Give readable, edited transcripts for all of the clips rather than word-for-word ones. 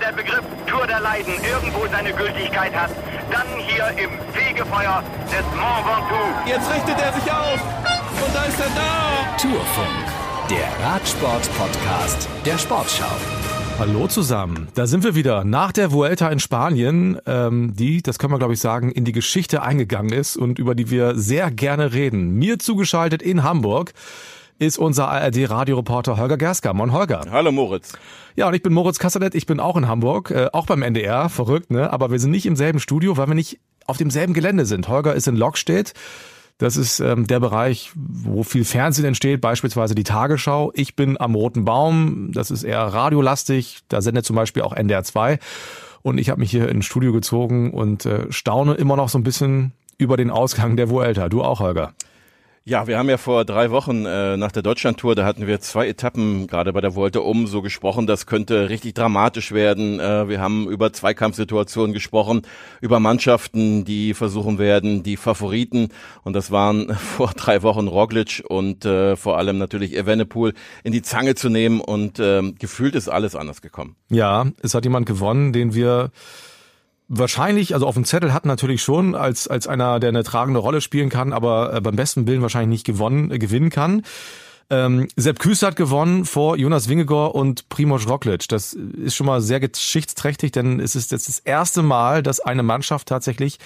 der Begriff Tour der Leiden irgendwo seine Gültigkeit hat, dann hier im Fegefeuer des Mont Ventoux. Jetzt richtet er sich auf und da ist er da. Tourfunk, der Radsport-Podcast der Sportschau. Hallo zusammen, da sind wir wieder nach der Vuelta in Spanien, die, das können wir glaube ich sagen, in die Geschichte eingegangen ist und über die wir sehr gerne reden. Mir zugeschaltet in Hamburg ist unser ARD-Radioreporter Holger Gerska. Moin Holger. Hallo Moritz. Ja, und ich bin Moritz Kassanett, ich bin auch in Hamburg, auch beim NDR, verrückt, ne? Aber wir sind nicht im selben Studio, weil wir nicht auf demselben Gelände sind. Holger ist in Lockstedt, das ist der Bereich, wo viel Fernsehen entsteht, beispielsweise die Tagesschau. Ich bin am Roten Baum, das ist eher radiolastig, da sendet zum Beispiel auch NDR 2. Und ich habe mich hier ins Studio gezogen und staune immer noch so ein bisschen über den Ausgang der Vuelta. Du auch, Holger? Ja, wir haben ja vor 3 Wochen nach der Deutschlandtour, da hatten wir 2 Etappen gerade bei der Vuelta so gesprochen, das könnte richtig dramatisch werden. Wir haben über Zweikampfsituationen gesprochen, über Mannschaften, die versuchen werden, die Favoriten, und das waren vor 3 Wochen Roglič und vor allem natürlich Evenepoel in die Zange zu nehmen, und gefühlt ist alles anders gekommen. Ja, es hat jemand gewonnen, den wir wahrscheinlich, also auf dem Zettel hat natürlich schon als einer, der eine tragende Rolle spielen kann, aber beim besten Willen wahrscheinlich nicht gewinnen kann. Sepp Kuss hat gewonnen vor Jonas Vingegaard und Primož Roglič. Das ist schon mal sehr geschichtsträchtig, denn es ist jetzt das erste Mal, dass eine Mannschaft tatsächlich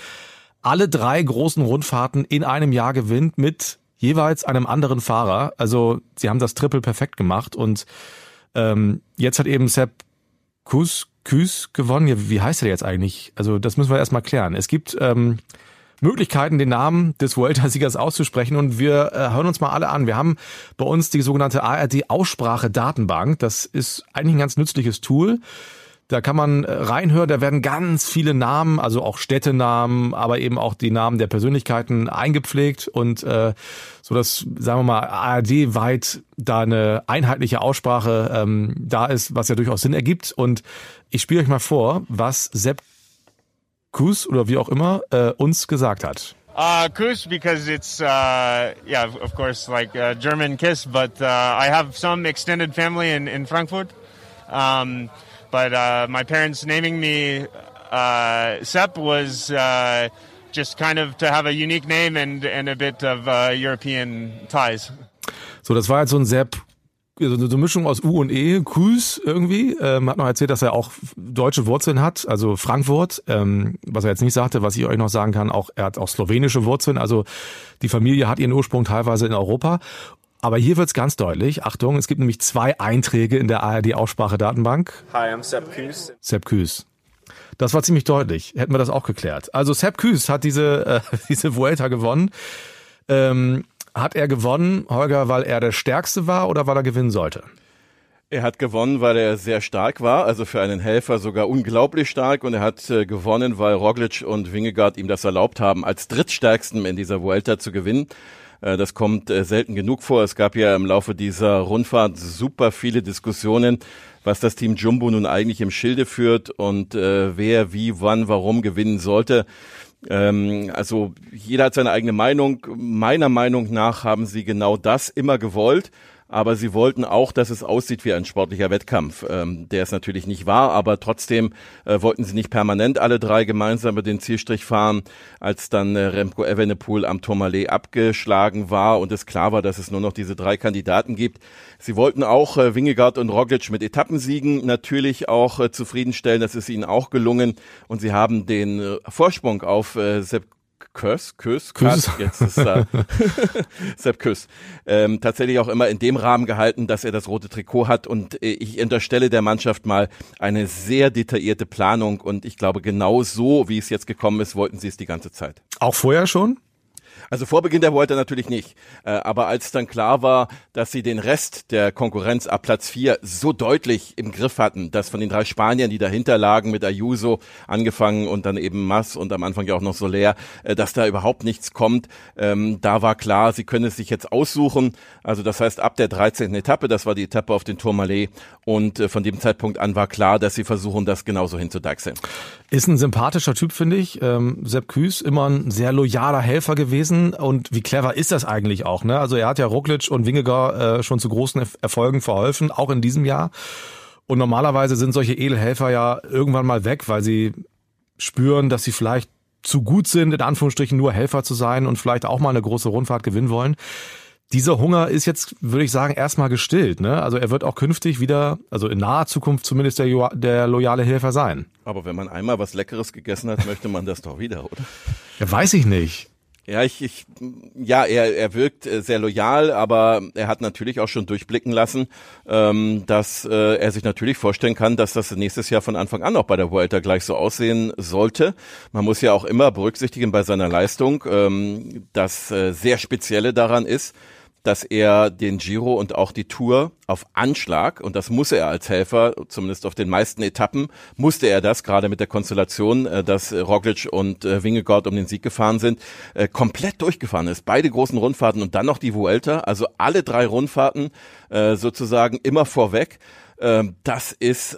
alle 3 großen Rundfahrten in einem Jahr gewinnt mit jeweils einem anderen Fahrer. Also sie haben das Triple perfekt gemacht, und jetzt hat eben Sepp Kuss gewonnen. Ja, wie heißt er jetzt eigentlich? Also das müssen wir erstmal klären. Es gibt Möglichkeiten, den Namen des Vuelta-Siegers auszusprechen, und wir hören uns mal alle an. Wir haben bei uns die sogenannte ARD-Aussprache-Datenbank. Das ist eigentlich ein ganz nützliches Tool. Da kann man reinhören, da werden ganz viele Namen, also auch Städtenamen, aber eben auch die Namen der Persönlichkeiten eingepflegt, und so, dass, sagen wir mal, ARD-weit da eine einheitliche Aussprache da ist, was ja durchaus Sinn ergibt. Und ich spiele euch mal vor, was Sepp Kuss oder wie auch immer uns gesagt hat. Kuss, because it's, yeah, of course, like German kiss, but I have some extended family in Frankfurt. But my parents naming me Sepp was just kind of to have a unique name and a bit of European ties. So, das war jetzt so ein Sepp, so eine Mischung aus U und E, Kuss irgendwie. Hat noch erzählt, dass er auch deutsche Wurzeln hat, also Frankfurt. Was er jetzt nicht sagte, was ich euch noch sagen kann, auch er hat auch slowenische Wurzeln. Also die Familie hat ihren Ursprung teilweise in Europa. Aber hier wird's ganz deutlich. Achtung, es gibt nämlich 2 Einträge in der ARD-Aussprache-Datenbank. Hi, I'm Sepp Kuss. Sepp Kuss. Das war ziemlich deutlich. Hätten wir das auch geklärt. Also Sepp Kuss hat diese Vuelta gewonnen. Hat er gewonnen, Holger, weil er der Stärkste war oder weil er gewinnen sollte? Er hat gewonnen, weil er sehr stark war, also für einen Helfer sogar unglaublich stark, und er hat gewonnen, weil Roglič und Vingegaard ihm das erlaubt haben, als Drittstärksten in dieser Vuelta zu gewinnen. Das kommt selten genug vor. Es gab ja im Laufe dieser Rundfahrt super viele Diskussionen, was das Team Jumbo nun eigentlich im Schilde führt und wer, wie, wann, warum gewinnen sollte. Also jeder hat seine eigene Meinung. Meiner Meinung nach haben sie genau das immer gewollt. Aber sie wollten auch, dass es aussieht wie ein sportlicher Wettkampf, der es natürlich nicht war, aber trotzdem wollten sie nicht permanent alle 3 gemeinsam über den Zielstrich fahren. Als dann Remco Evenepoel am Tourmalet abgeschlagen war und es klar war, dass es nur noch diese 3 Kandidaten gibt. Sie wollten auch Vingegaard und Roglič mit Etappensiegen natürlich auch zufriedenstellen, das ist ihnen auch gelungen, und sie haben den Vorsprung auf Sepp Kuss, jetzt ist Sepp Kuss, tatsächlich auch immer in dem Rahmen gehalten, dass er das rote Trikot hat, und ich unterstelle der Mannschaft mal eine sehr detaillierte Planung, und ich glaube, genau so, wie es jetzt gekommen ist, wollten sie es die ganze Zeit. Auch vorher schon? Also vor Beginn der Vuelta natürlich nicht, aber als dann klar war, dass sie den Rest der Konkurrenz ab Platz 4 so deutlich im Griff hatten, dass von den 3 Spaniern, die dahinter lagen, mit Ayuso angefangen und dann eben Mas und am Anfang ja auch noch Soler, dass da überhaupt nichts kommt, da war klar, sie können es sich jetzt aussuchen, also das heißt ab der 13. Etappe, das war die Etappe auf den Tourmalet, und von dem Zeitpunkt an war klar, dass sie versuchen, das genauso hinzudeichseln. Ist ein sympathischer Typ, finde ich, Sepp Kuss, immer ein sehr loyaler Helfer gewesen. Und wie clever ist das eigentlich auch, ne? Also er hat ja Roglič und Vingegaard schon zu großen Erfolgen verholfen, auch in diesem Jahr. Und normalerweise sind solche Edelhelfer ja irgendwann mal weg, weil sie spüren, dass sie vielleicht zu gut sind, in Anführungsstrichen nur Helfer zu sein und vielleicht auch mal eine große Rundfahrt gewinnen wollen. Dieser Hunger ist jetzt, würde ich sagen, erstmal gestillt, ne? Also er wird auch künftig wieder, also in naher Zukunft zumindest der loyale Helfer sein. Aber wenn man einmal was Leckeres gegessen hat, möchte man das doch wieder, oder? Ja, weiß ich nicht. Ja, er wirkt sehr loyal, aber er hat natürlich auch schon durchblicken lassen, dass er sich natürlich vorstellen kann, dass das nächstes Jahr von Anfang an auch bei der Vuelta gleich so aussehen sollte. Man muss ja auch immer berücksichtigen bei seiner Leistung, das sehr Spezielle daran ist, dass er den Giro und auch die Tour auf Anschlag, und das muss er als Helfer, zumindest auf den meisten Etappen, musste er das, gerade mit der Konstellation, dass Roglič und Vingegaard um den Sieg gefahren sind, komplett durchgefahren ist. Beide großen Rundfahrten und dann noch die Vuelta, also alle drei Rundfahrten sozusagen immer vorweg. Das ist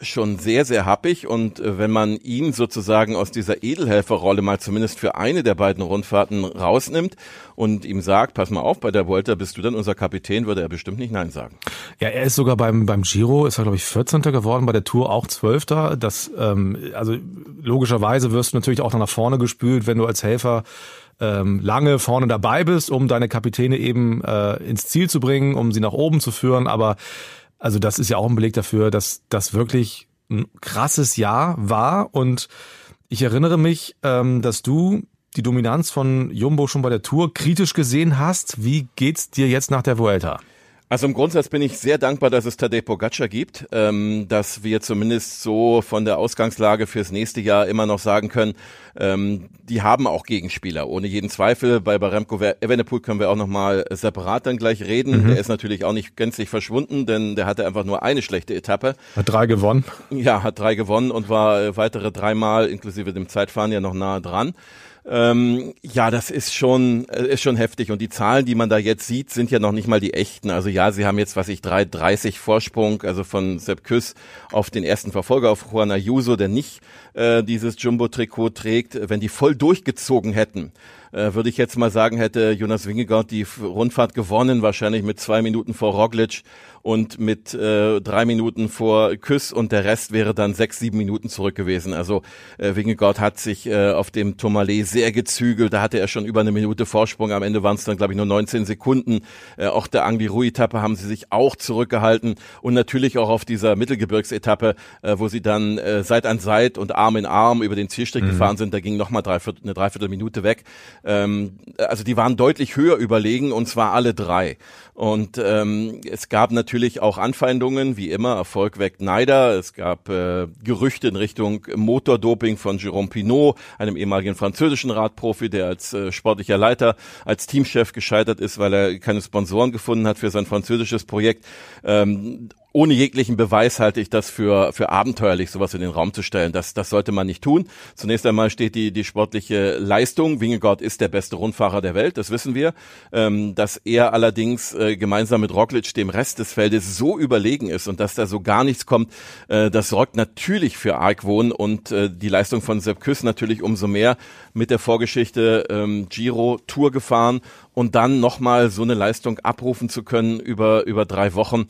schon sehr, sehr happig, und wenn man ihn sozusagen aus dieser Edelhelferrolle mal zumindest für eine der beiden Rundfahrten rausnimmt und ihm sagt, pass mal auf, bei der Vuelta bist du dann unser Kapitän, würde er bestimmt nicht Nein sagen. Ja, er ist sogar beim Giro, ist er glaube ich 14. geworden, bei der Tour auch 12. Das, also logischerweise wirst du natürlich auch nach vorne gespült, wenn du als Helfer lange vorne dabei bist, um deine Kapitäne eben ins Ziel zu bringen, um sie nach oben zu führen, aber also das ist ja auch ein Beleg dafür, dass das wirklich ein krasses Jahr war, und ich erinnere mich, dass du die Dominanz von Jumbo schon bei der Tour kritisch gesehen hast. Wie geht's dir jetzt nach der Vuelta? Also im Grundsatz bin ich sehr dankbar, dass es Tadej Pogacar gibt, dass wir zumindest so von der Ausgangslage fürs nächste Jahr immer noch sagen können, die haben auch Gegenspieler, ohne jeden Zweifel. Bei Remco Evenepoel können wir auch nochmal separat dann gleich reden. Mhm. Der ist natürlich auch nicht gänzlich verschwunden, denn der hatte einfach nur eine schlechte Etappe. Hat drei gewonnen und war weitere dreimal, inklusive dem Zeitfahren, ja noch nahe dran. Ja, das ist schon heftig, und die Zahlen, die man da jetzt sieht, sind ja noch nicht mal die echten. Also ja, sie haben jetzt, 3,30 Vorsprung, also von Sepp Kuss auf den ersten Verfolger, auf Juan Ayuso, der nicht dieses Jumbo-Trikot trägt. Wenn die voll durchgezogen hätten, würde ich jetzt mal sagen, hätte Jonas Vingegaard die Rundfahrt gewonnen, wahrscheinlich mit 2 Minuten vor Roglič und mit 3 Minuten vor Kuss, und der Rest wäre dann 6-7 Minuten zurück gewesen. Also Vingegaard hat sich auf dem Tourmalet sehr gezügelt, da hatte er schon über 1 Minute Vorsprung, am Ende waren es dann glaube ich nur 19 Sekunden. Auch der Angliru-Etappe haben sie sich auch zurückgehalten, und natürlich auch auf dieser Mittelgebirgsetappe, wo sie dann Side an Side und Arm in Arm über den Zielstrich gefahren sind, da ging nochmal eine Dreiviertelminute weg. Also die waren deutlich höher überlegen, und zwar alle drei. Und es gab natürlich auch Anfeindungen, wie immer, Erfolg weckt Neider. Es gab Gerüchte in Richtung Motordoping von Jérôme Pinot, einem ehemaligen französischen Radprofi, der als sportlicher Leiter, als Teamchef gescheitert ist, weil er keine Sponsoren gefunden hat für sein französisches Projekt. Ohne jeglichen Beweis halte ich das für abenteuerlich, sowas in den Raum zu stellen. Das sollte man nicht tun. Zunächst einmal steht die sportliche Leistung. Vingegaard ist der beste Rundfahrer der Welt, das wissen wir. Dass er allerdings gemeinsam mit Roglič dem Rest des Feldes so überlegen ist und dass da so gar nichts kommt, das sorgt natürlich für Argwohn, und die Leistung von Sepp Kuss natürlich umso mehr, mit der Vorgeschichte Giro, Tour gefahren und dann nochmal so eine Leistung abrufen zu können über 3 Wochen.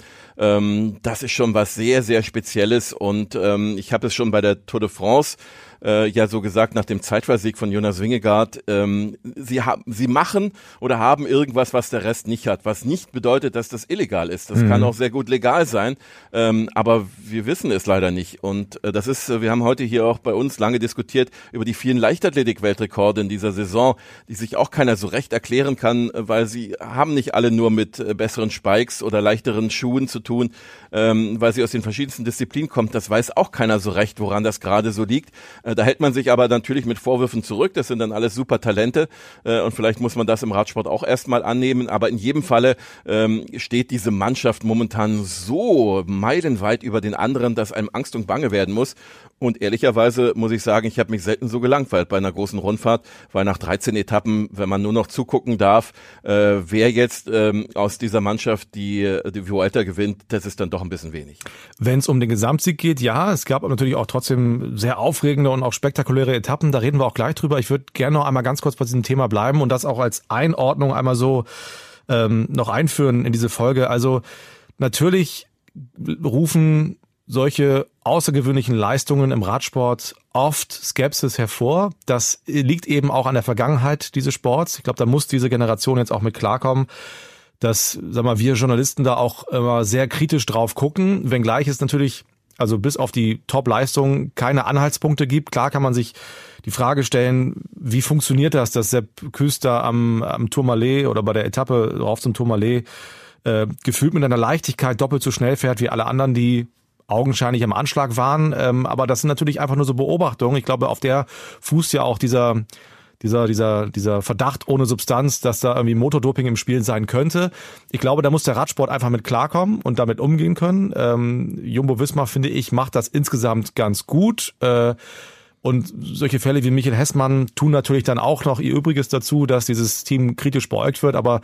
Das ist schon was sehr, sehr Spezielles, und ich habe es schon bei der Tour de France ja so gesagt, nach dem Zeitfahrsieg von Jonas Vingegaard, sie machen oder haben irgendwas, was der Rest nicht hat, was nicht bedeutet, dass das illegal ist. Das kann auch sehr gut legal sein, aber wir wissen es leider nicht, und das ist, wir haben heute hier auch bei uns lange diskutiert über die vielen Leichtathletik-Weltrekorde in dieser Saison, die sich auch keiner so recht erklären kann, weil sie haben nicht alle nur mit besseren Spikes oder leichteren Schuhen zu tun, weil sie aus den verschiedensten Disziplinen kommt. Das weiß auch keiner so recht, woran das gerade so liegt. Da hält man sich aber natürlich mit Vorwürfen zurück, das sind dann alles super Talente, und vielleicht muss man das im Radsport auch erstmal annehmen, aber in jedem Falle steht diese Mannschaft momentan so meilenweit über den anderen, dass einem Angst und Bange werden muss, und ehrlicherweise muss ich sagen, ich habe mich selten so gelangweilt bei einer großen Rundfahrt, weil nach 13 Etappen, wenn man nur noch zugucken darf, wer jetzt aus dieser Mannschaft die Vuelta gewinnt, das ist dann doch ein bisschen wenig. Wenn es um den Gesamtsieg geht, ja, es gab natürlich auch trotzdem sehr aufregende und auch spektakuläre Etappen, da reden wir auch gleich drüber. Ich würde gerne noch einmal ganz kurz bei diesem Thema bleiben und das auch als Einordnung einmal so noch einführen in diese Folge. Also natürlich rufen solche außergewöhnlichen Leistungen im Radsport oft Skepsis hervor. Das liegt eben auch an der Vergangenheit dieses Sports. Ich glaube, da muss diese Generation jetzt auch mit klarkommen, dass, sag mal, wir Journalisten da auch immer sehr kritisch drauf gucken, wenngleich es natürlich, also bis auf die Top-Leistungen, keine Anhaltspunkte gibt. Klar kann man sich die Frage stellen, wie funktioniert das, dass Sepp Kuss da am Tourmalet oder bei der Etappe rauf zum Tourmalet gefühlt mit einer Leichtigkeit doppelt so schnell fährt wie alle anderen, die augenscheinlich am Anschlag waren. Aber das sind natürlich einfach nur so Beobachtungen. Ich glaube, auf der fußt ja auch dieser Verdacht ohne Substanz, dass da irgendwie Motordoping im Spiel sein könnte. Ich glaube, da muss der Radsport einfach mit klarkommen und damit umgehen können. Jumbo-Visma, finde ich, macht das insgesamt ganz gut. Und solche Fälle wie Michael Hessmann tun natürlich dann auch noch ihr Übriges dazu, dass dieses Team kritisch beäugt wird. Aber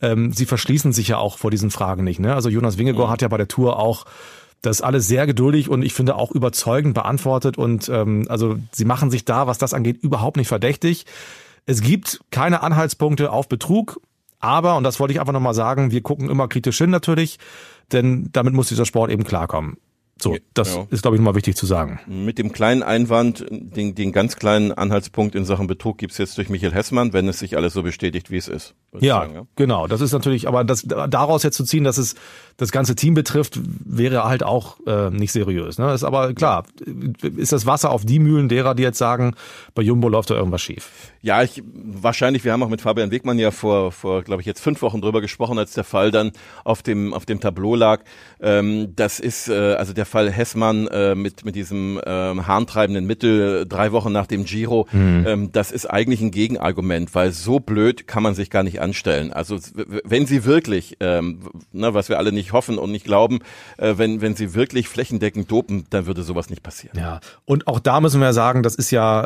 sie verschließen sich ja auch vor diesen Fragen nicht, ne? Also Jonas Vingegaard hat ja bei der Tour auch das alles sehr geduldig und ich finde auch überzeugend beantwortet und also sie machen sich da, was das angeht, überhaupt nicht verdächtig. Es gibt keine Anhaltspunkte auf Betrug, aber, und das wollte ich einfach nochmal sagen, wir gucken immer kritisch hin natürlich, denn damit muss dieser Sport eben klarkommen. So, das ist, glaube ich, nochmal wichtig zu sagen. Mit dem kleinen Einwand, den ganz kleinen Anhaltspunkt in Sachen Betrug gibt's jetzt durch Michael Hessmann, wenn es sich alles so bestätigt, wie es ist. Ja, sagen, ja, genau. Das ist natürlich, aber das daraus jetzt zu ziehen, dass es das ganze Team betrifft, wäre halt auch nicht seriös, ne? Ist aber klar, ist das Wasser auf die Mühlen derer, die jetzt sagen, bei Jumbo läuft da irgendwas schief. Ja, wahrscheinlich, wir haben auch mit Fabian Wegmann ja vor glaube ich, jetzt 5 Wochen drüber gesprochen, als der Fall dann auf dem Tableau lag. Das ist, also der Fall Hessmann mit diesem harntreibenden Mittel 3 Wochen nach dem Giro, das ist eigentlich ein Gegenargument, weil so blöd kann man sich gar nicht anstellen. Also wenn sie wirklich, was wir alle nicht hoffen und nicht glauben, wenn sie wirklich flächendeckend dopen, dann würde sowas nicht passieren. Ja, und auch da müssen wir sagen, das ist ja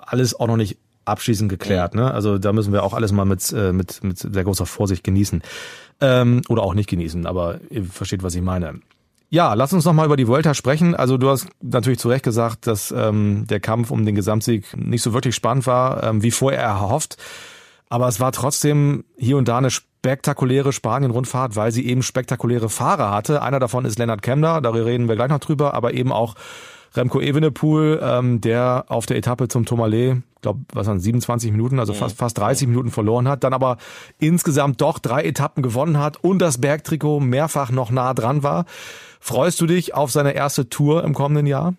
alles auch noch nicht abschließend geklärt, ne? Also da müssen wir auch alles mal mit sehr großer Vorsicht genießen. Oder auch nicht genießen, aber ihr versteht, was ich meine. Ja, lass uns nochmal über die Vuelta sprechen. Also du hast natürlich zu Recht gesagt, dass der Kampf um den Gesamtsieg nicht so wirklich spannend war, wie vorher erhofft. Aber es war trotzdem hier und da eine spektakuläre Spanien-Rundfahrt, weil sie eben spektakuläre Fahrer hatte. Einer davon ist Lennard Kämna, da reden wir gleich noch drüber, aber eben auch Remco Evenepoel, der auf der Etappe zum Tourmalet, ich glaube, was waren 27 Minuten, also fast 30 Minuten verloren hat, dann aber insgesamt doch 3 Etappen gewonnen hat und das Bergtrikot mehrfach noch nah dran war. Freust du dich auf seine erste Tour im kommenden Jahr?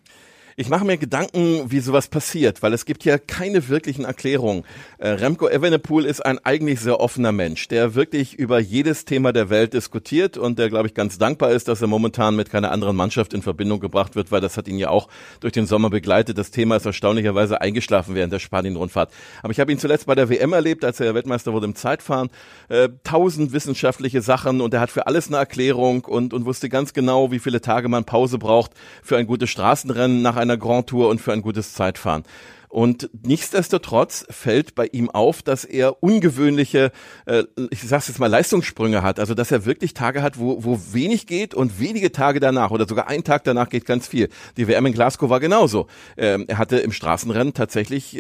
Ich mache mir Gedanken, wie sowas passiert, weil es gibt ja keine wirklichen Erklärungen. Remco Evenepoel ist ein eigentlich sehr offener Mensch, der wirklich über jedes Thema der Welt diskutiert und der, glaube ich, ganz dankbar ist, dass er momentan mit keiner anderen Mannschaft in Verbindung gebracht wird, weil das hat ihn ja auch durch den Sommer begleitet. Das Thema ist erstaunlicherweise eingeschlafen während der Spanien-Rundfahrt. Aber ich habe ihn zuletzt bei der WM erlebt, als er Weltmeister wurde im Zeitfahren. 1000 wissenschaftliche Sachen und er hat für alles eine Erklärung und wusste ganz genau, wie viele Tage man Pause braucht für ein gutes Straßenrennen nach einer Grand Tour und für ein gutes Zeitfahren. Und nichtsdestotrotz fällt bei ihm auf, dass er ungewöhnliche, ich sag's jetzt mal, Leistungssprünge hat. Also dass er wirklich Tage hat, wo wenig geht und wenige Tage danach oder sogar einen Tag danach geht ganz viel. Die WM in Glasgow war genauso. Er hatte im Straßenrennen tatsächlich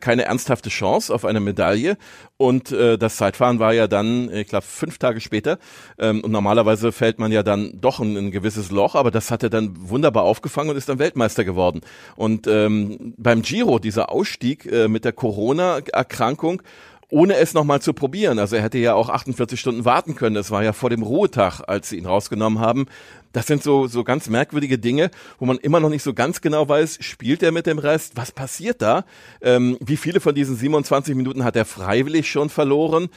keine ernsthafte Chance auf eine Medaille und das Zeitfahren war ja dann, ich glaube, 5 Tage später und normalerweise fällt man ja dann doch in ein gewisses Loch, aber das hat er dann wunderbar aufgefangen und ist dann Weltmeister geworden. Und beim Giro, dieser Ausstieg mit der Corona-Erkrankung, ohne es nochmal zu probieren. Also er hätte ja auch 48 Stunden warten können. Das war ja vor dem Ruhetag, als sie ihn rausgenommen haben. Das sind so ganz merkwürdige Dinge, wo man immer noch nicht so ganz genau weiß, spielt er mit dem Rest? Was passiert da? Wie viele von diesen 27 Minuten hat er freiwillig schon verloren,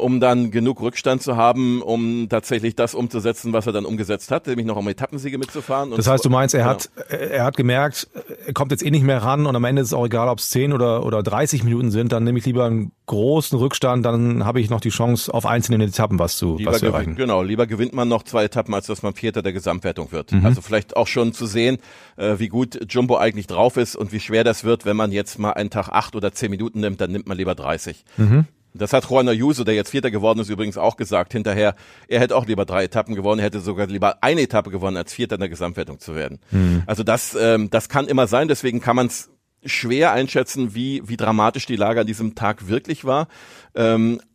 um dann genug Rückstand zu haben, um tatsächlich das umzusetzen, was er dann umgesetzt hat, nämlich noch um Etappensiege mitzufahren? Und das heißt, du meinst, er hat gemerkt, er kommt jetzt eh nicht mehr ran und am Ende ist es auch egal, ob es 10 oder 30 Minuten sind, dann nehme ich lieber einen großen Rückstand, dann habe ich noch die Chance, auf einzelnen Etappen was zu erreichen. Genau, lieber gewinnt man noch 2 Etappen, als dass man Vierter der Gesamtwertung wird. Also vielleicht auch schon zu sehen, wie gut Jumbo eigentlich drauf ist und wie schwer das wird, wenn man jetzt mal einen Tag 8 oder 10 Minuten nimmt, dann nimmt man lieber 30. Das hat Juan Ayuso, der jetzt Vierter geworden ist, übrigens auch gesagt hinterher, er hätte auch lieber 3 Etappen gewonnen, er hätte sogar lieber 1 Etappe gewonnen, als Vierter in der Gesamtwertung zu werden. Also das kann immer sein, deswegen kann man es schwer einschätzen, wie dramatisch die Lage an diesem Tag wirklich war.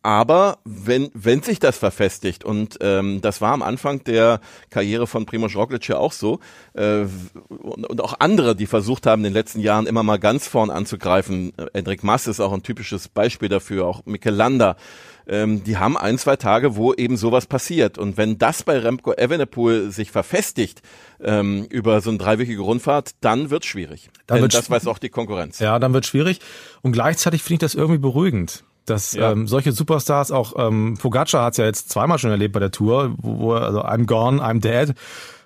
Aber wenn sich das verfestigt, und das war am Anfang der Karriere von Primož Roglič ja auch so, und auch andere, die versucht haben, in den letzten Jahren immer mal ganz vorn anzugreifen, Enric Mas ist auch ein typisches Beispiel dafür, auch Mikel Landa, die haben 1-2 Tage, wo eben sowas passiert. Und wenn das bei Remco Evenepoel sich verfestigt über so eine dreiwöchige Rundfahrt, dann wird es schwierig. Das weiß auch die Konkurrenz. Ja, dann wird es schwierig. Und gleichzeitig finde ich das irgendwie beruhigend, dass solche Superstars, auch Pogacar hat es ja jetzt zweimal schon erlebt bei der Tour, wo er, also I'm gone, I'm dead,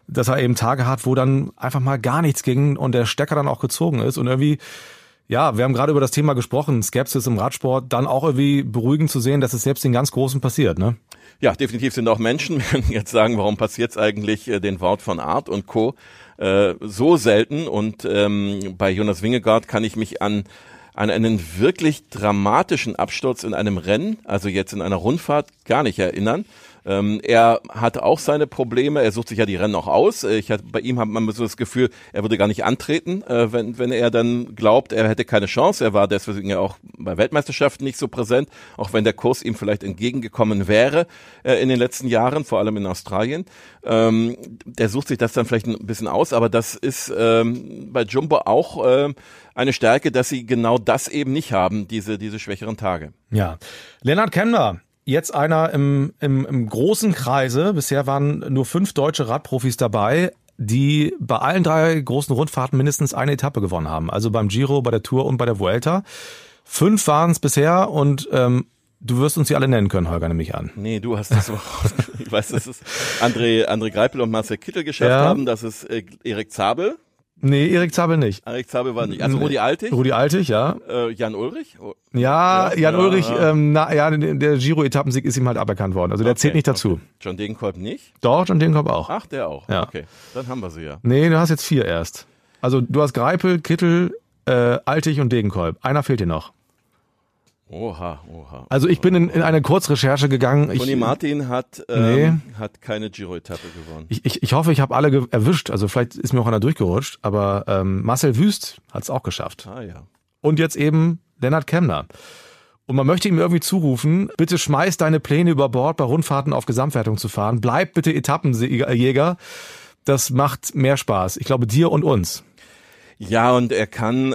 dass er eben Tage hat, wo dann einfach mal gar nichts ging und der Stecker dann auch gezogen ist. Und irgendwie, ja, wir haben gerade über das Thema gesprochen, Skepsis im Radsport, dann auch irgendwie beruhigend zu sehen, dass es selbst den ganz Großen passiert, ne? Ja, definitiv sind auch Menschen. Wir können jetzt sagen, warum passiert es eigentlich den Wout van Aert und Co. so selten? Und bei Jonas Vingegaard kann ich mich an einen wirklich dramatischen Absturz in einem Rennen, also jetzt in einer Rundfahrt, gar nicht erinnern. Er hatte auch seine Probleme, er sucht sich ja die Rennen auch aus. Bei ihm hat man so das Gefühl, er würde gar nicht antreten, wenn er dann glaubt, er hätte keine Chance. Er war deswegen ja auch bei Weltmeisterschaften nicht so präsent, auch wenn der Kurs ihm vielleicht entgegengekommen wäre in den letzten Jahren, vor allem in Australien. Der sucht sich das dann vielleicht ein bisschen aus, aber das ist bei Jumbo auch eine Stärke, dass sie genau das eben nicht haben, diese schwächeren Tage. Ja, Lennard Kämna. Jetzt einer im großen Kreise, bisher waren nur 5 deutsche Radprofis dabei, die bei allen 3 großen Rundfahrten mindestens eine Etappe gewonnen haben. Also beim Giro, bei der Tour und bei der Vuelta. 5 waren es bisher und du wirst uns die alle nennen können, Holger, nehme ich an. Nee, du hast das auch. Ich weiß, dass es Andre Greipel und Marcel Kittel geschafft haben, dass es Erik Zabel. Nee, Erik Zabel nicht. Erik Zabel war nicht. Also Rudi Altig. Rudi Altig, ja. Jan Ulrich? Ulrich, der Giro-Etappensieg ist ihm halt aberkannt worden. Also der zählt nicht dazu. Okay. John Degenkolb nicht? Doch, John Degenkolb auch. Ach, der auch. Ja. Okay, dann haben wir sie ja. Nee, du hast jetzt 4 erst. Also du hast Greipel, Kittel, Altig und Degenkolb. Einer fehlt dir noch. Oha. Also ich bin in eine Kurzrecherche gegangen. Toni Martin hat keine Giro-Etappe gewonnen. Ich hoffe, ich habe alle erwischt. Also vielleicht ist mir auch einer durchgerutscht. Aber Marcel Wüst hat es auch geschafft. Ah ja. Und jetzt eben Lennard Kämna. Und man möchte ihm irgendwie zurufen, bitte schmeiß deine Pläne über Bord, bei Rundfahrten auf Gesamtwertung zu fahren. Bleib bitte Etappenjäger. Das macht mehr Spaß. Ich glaube, dir und uns. Ja, und er kann,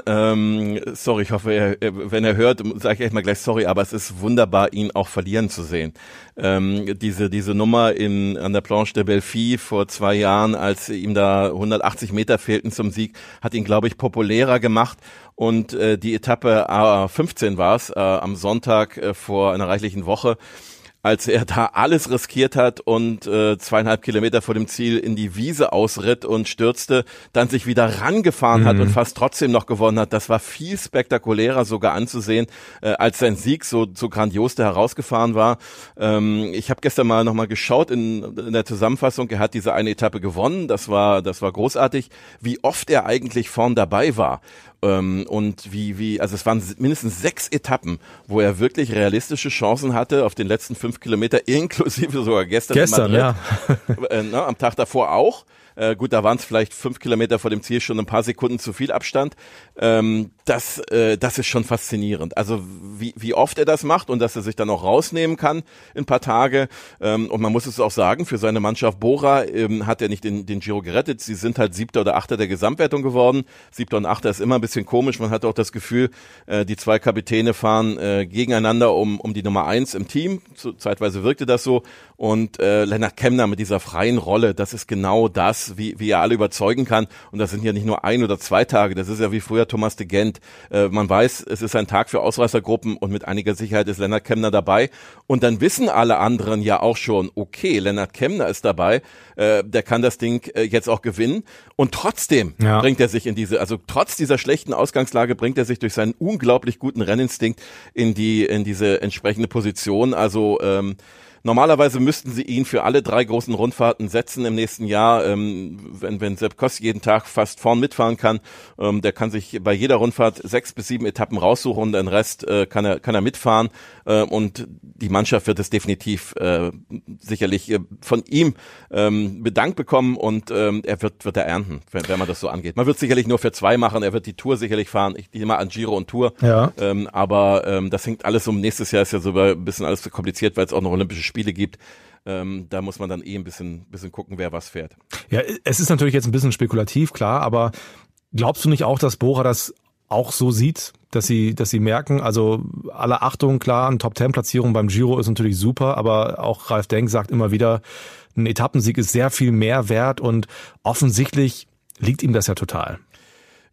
sorry, ich hoffe, wenn er hört, sage ich mal gleich sorry, aber es ist wunderbar, ihn auch verlieren zu sehen. Diese Nummer an der Planche de Belfi vor 2 Jahren, als ihm da 180 Meter fehlten zum Sieg, hat ihn, glaube ich, populärer gemacht. Und die Etappe A15 war es, am Sonntag vor einer reichlichen Woche, als er da alles riskiert hat und 2,5 Kilometer vor dem Ziel in die Wiese ausritt und stürzte, dann sich wieder rangefahren hat und fast trotzdem noch gewonnen hat. Das war viel spektakulärer sogar anzusehen, als sein Sieg so grandios da herausgefahren war. Ich habe gestern mal nochmal geschaut in der Zusammenfassung, er hat diese eine Etappe gewonnen, das war großartig, wie oft er eigentlich vorn dabei war. Und also es waren mindestens 6 Etappen, wo er wirklich realistische Chancen hatte auf den letzten 5 Kilometer, inklusive sogar gestern in Madrid, am Tag davor auch. Gut, da waren es vielleicht 5 Kilometer vor dem Ziel schon ein paar Sekunden zu viel Abstand. Das ist schon faszinierend. Also wie oft er das macht und dass er sich dann auch rausnehmen kann in ein paar Tage. Und man muss es auch sagen, für seine Mannschaft Bora hat er nicht den Giro gerettet. Sie sind halt 7. oder 8. der Gesamtwertung geworden. 7. und 8. ist immer ein bisschen komisch. Man hat auch das Gefühl, die 2 Kapitäne fahren gegeneinander um die Nummer 1 im Team. Zeitweise wirkte das so. Und Lennard Kämna mit dieser freien Rolle, das ist genau das, wie er alle überzeugen kann. Und das sind ja nicht nur 1 oder 2 Tage, das ist ja wie früher Thomas de Gent. Man weiß, es ist ein Tag für Ausreißergruppen und mit einiger Sicherheit ist Lennard Kämna dabei. Und dann wissen alle anderen ja auch schon, okay, Lennard Kämna ist dabei, der kann das Ding jetzt auch gewinnen. Und trotzdem bringt er sich trotz dieser schlechten Ausgangslage bringt er sich durch seinen unglaublich guten Renninstinkt in diese entsprechende Position. Also Normalerweise müssten sie ihn für alle drei großen Rundfahrten setzen im nächsten Jahr, wenn Sepp Kuss jeden Tag fast vorn mitfahren kann. Der kann sich bei jeder Rundfahrt 6 bis 7 Etappen raussuchen und den Rest kann er mitfahren. Und die Mannschaft wird es definitiv sicherlich von ihm bedankt bekommen und er wird er ernten, wenn man das so angeht. Man wird sicherlich nur für zwei machen, er wird die Tour sicherlich fahren. Ich gehe mal an Giro und Tour. Ja. Aber das hängt alles um nächstes Jahr, ist ja so ein bisschen alles zu kompliziert, weil es auch noch Olympische Spiele gibt. Da muss man dann eh ein bisschen gucken, wer was fährt. Ja, es ist natürlich jetzt ein bisschen spekulativ, klar, aber glaubst du nicht auch, dass Bora das auch so sieht, dass sie merken, also alle Achtung, klar, eine Top-10-Platzierung beim Giro ist natürlich super, aber auch Ralf Denk sagt immer wieder, ein Etappensieg ist sehr viel mehr wert und offensichtlich liegt ihm das ja total.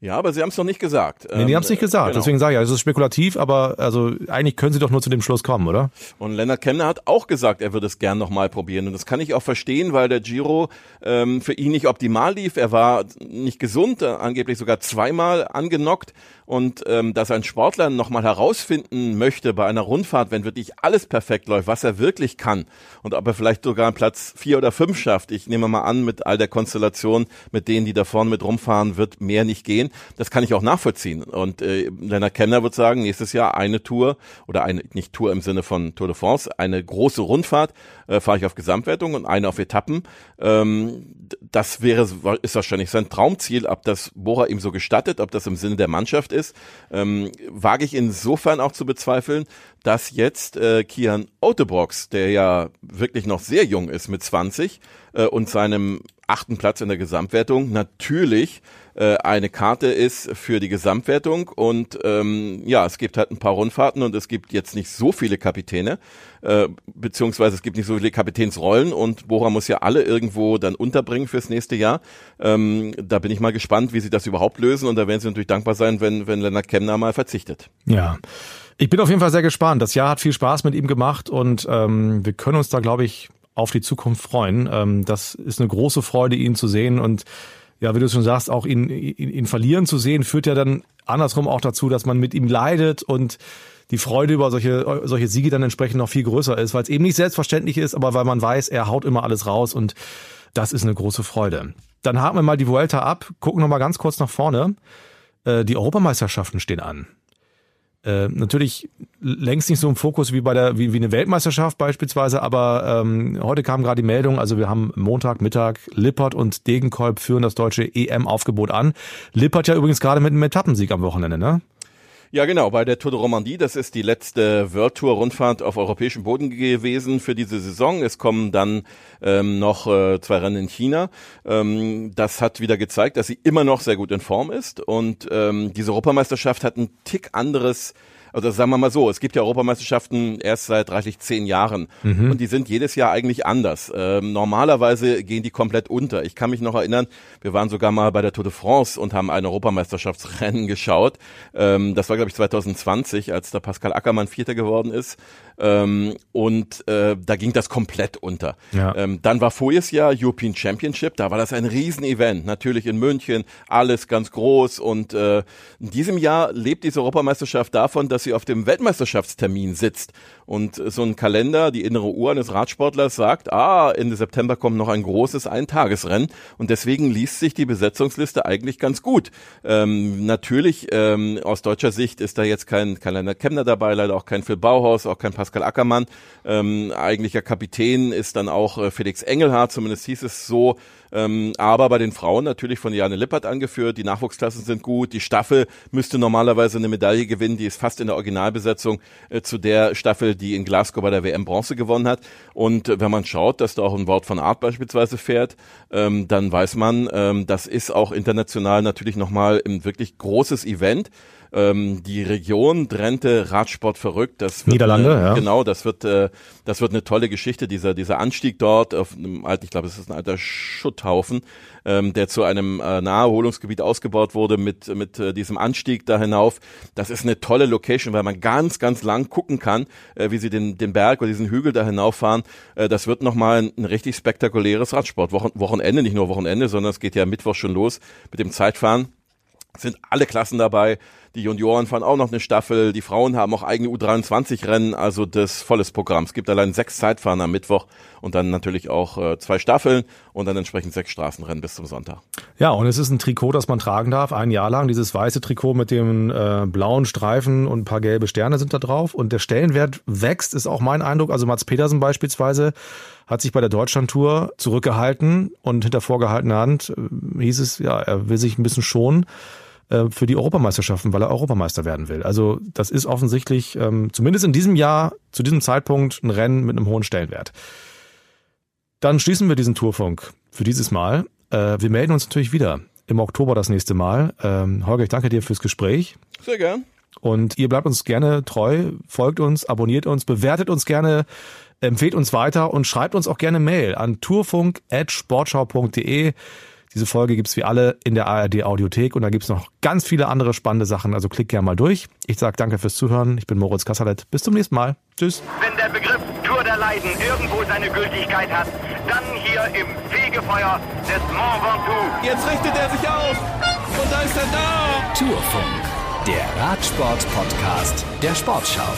Ja, aber sie haben es noch nicht gesagt. Nee, die haben es nicht gesagt. Genau. Deswegen sage ich ja, es ist spekulativ, aber also eigentlich können sie doch nur zu dem Schluss kommen, oder? Und Lennard Kämna hat auch gesagt, er würde es gern nochmal probieren. Und das kann ich auch verstehen, weil der Giro für ihn nicht optimal lief. Er war nicht gesund, angeblich sogar zweimal angenockt. Und dass ein Sportler nochmal herausfinden möchte bei einer Rundfahrt, wenn wirklich alles perfekt läuft, was er wirklich kann und ob er vielleicht sogar einen Platz 4 oder 5 schafft. Ich nehme mal an, mit all der Konstellation, mit denen, die da vorne mit rumfahren, wird mehr nicht gehen. Das kann ich auch nachvollziehen. Und Lennard Kämna wird sagen, nächstes Jahr eine Tour oder eine, nicht Tour im Sinne von Tour de France, eine große Rundfahrt, fahre ich auf Gesamtwertung und eine auf Etappen. Das ist wahrscheinlich sein Traumziel, ob das Bora ihm so gestattet, ob das im Sinne der Mannschaft ist. Wage ich insofern auch zu bezweifeln, dass jetzt Kian Ottebroeks, der ja wirklich noch sehr jung ist mit 20 und seinem 8. Platz in der Gesamtwertung, natürlich eine Karte ist für die Gesamtwertung und ja, es gibt halt ein paar Rundfahrten und es gibt jetzt nicht so viele Kapitäne, beziehungsweise es gibt nicht so viele Kapitänsrollen und Bora muss ja alle irgendwo dann unterbringen fürs nächste Jahr. Da bin ich mal gespannt, wie sie das überhaupt lösen und da werden sie natürlich dankbar sein, wenn Lennard Kämna mal verzichtet. Ja. Ich bin auf jeden Fall sehr gespannt. Das Jahr hat viel Spaß mit ihm gemacht und wir können uns da, glaube ich, auf die Zukunft freuen. Das ist eine große Freude, ihn zu sehen und ja, wie du schon sagst, auch ihn verlieren zu sehen, führt ja dann andersrum auch dazu, dass man mit ihm leidet und die Freude über solche Siege dann entsprechend noch viel größer ist, weil es eben nicht selbstverständlich ist, aber weil man weiß, er haut immer alles raus und das ist eine große Freude. Dann haken wir mal die Vuelta ab, gucken nochmal ganz kurz nach vorne. Die Europameisterschaften stehen an. Natürlich längst nicht so im Fokus wie bei wie eine Weltmeisterschaft beispielsweise, aber heute kam gerade die Meldung, also wir haben Montagmittag, Lippert und Degenkolb führen das deutsche EM-Aufgebot an. Lippert ja übrigens gerade mit einem Etappensieg am Wochenende, ne? Ja, genau, bei der Tour de Romandie, das ist die letzte World Tour Rundfahrt auf europäischem Boden gewesen für diese Saison. Es kommen dann noch 2 Rennen in China. Das hat wieder gezeigt, dass sie immer noch sehr gut in Form ist und diese Europameisterschaft hat einen Tick anderes. Also sagen wir mal so, es gibt ja Europameisterschaften erst seit reichlich 10 Jahren und die sind jedes Jahr eigentlich anders. Normalerweise gehen die komplett unter. Ich kann mich noch erinnern, wir waren sogar mal bei der Tour de France und haben ein Europameisterschaftsrennen geschaut. Das war, glaube ich, 2020, als da Pascal Ackermann Vierter geworden ist. Da ging das komplett unter. Ja. Dann war voriges Jahr European Championship, da war das ein Riesenevent, natürlich in München, alles ganz groß und in diesem Jahr lebt diese Europameisterschaft davon, dass sie auf dem Weltmeisterschaftstermin sitzt und so ein Kalender, die innere Uhr eines Radsportlers sagt, Ende September kommt noch ein großes Eintagesrennen und deswegen liest sich die Besetzungsliste eigentlich ganz gut. Natürlich, aus deutscher Sicht ist da jetzt kein Lennard Kämna dabei, leider auch kein Phil Bauhaus, auch kein Pascal Ackermann, eigentlicher Kapitän ist dann auch Felix Engelhardt, zumindest hieß es so, aber bei den Frauen natürlich von Janne Lippert angeführt, die Nachwuchsklassen sind gut, die Staffel müsste normalerweise eine Medaille gewinnen, die ist fast in der Originalbesetzung zu der Staffel, die in Glasgow bei der WM Bronze gewonnen hat und wenn man schaut, dass da auch ein Wout van Aert beispielsweise fährt, dann weiß man, das ist auch international natürlich nochmal ein wirklich großes Event. Die Region Drenthe, Radsport verrückt. Das wird Niederlande, ja. Genau, das wird eine tolle Geschichte, dieser Anstieg dort auf einem alten, ich glaube, es ist ein alter Schutthaufen, der zu einem Naherholungsgebiet ausgebaut wurde mit diesem Anstieg da hinauf. Das ist eine tolle Location, weil man ganz, ganz lang gucken kann, wie sie den Berg oder diesen Hügel da hinauffahren. Das wird nochmal ein richtig spektakuläres Radsportwochenende, nicht nur Wochenende, sondern es geht ja Mittwoch schon los mit dem Zeitfahren. Sind alle Klassen dabei. Die Junioren fahren auch noch eine Staffel. Die Frauen haben auch eigene U23-Rennen. Also das volles Programm. Es gibt allein 6 Zeitfahren am Mittwoch und dann natürlich auch 2 Staffeln und dann entsprechend 6 Straßenrennen bis zum Sonntag. Ja, und es ist ein Trikot, das man tragen darf, ein Jahr lang. Dieses weiße Trikot mit dem blauen Streifen und ein paar gelbe Sterne sind da drauf. Und der Stellenwert wächst, ist auch mein Eindruck. Also Mats Pedersen beispielsweise hat sich bei der Deutschlandtour zurückgehalten und hinter vorgehaltener Hand hieß es, ja, er will sich ein bisschen schonen für die Europameisterschaften, weil er Europameister werden will. Also das ist offensichtlich zumindest in diesem Jahr, zu diesem Zeitpunkt, ein Rennen mit einem hohen Stellenwert. Dann schließen wir diesen Tourfunk für dieses Mal. Wir melden uns natürlich wieder im Oktober das nächste Mal. Holger, ich danke dir fürs Gespräch. Sehr gern. Und ihr bleibt uns gerne treu, folgt uns, abonniert uns, bewertet uns gerne, empfehlt uns weiter und schreibt uns auch gerne Mail an tourfunk@sportschau.de. Diese Folge gibt's wie alle in der ARD Audiothek und da gibt's noch ganz viele andere spannende Sachen. Also klickt gerne mal durch. Ich sage danke fürs Zuhören. Ich bin Moritz Kassanett. Bis zum nächsten Mal. Tschüss. Wenn der Begriff Tour der Leiden irgendwo seine Gültigkeit hat, dann hier im Fegefeuer des Mont Ventoux. Jetzt richtet er sich auf und da ist er da. Tourfunk, der Radsport-Podcast der Sportschau.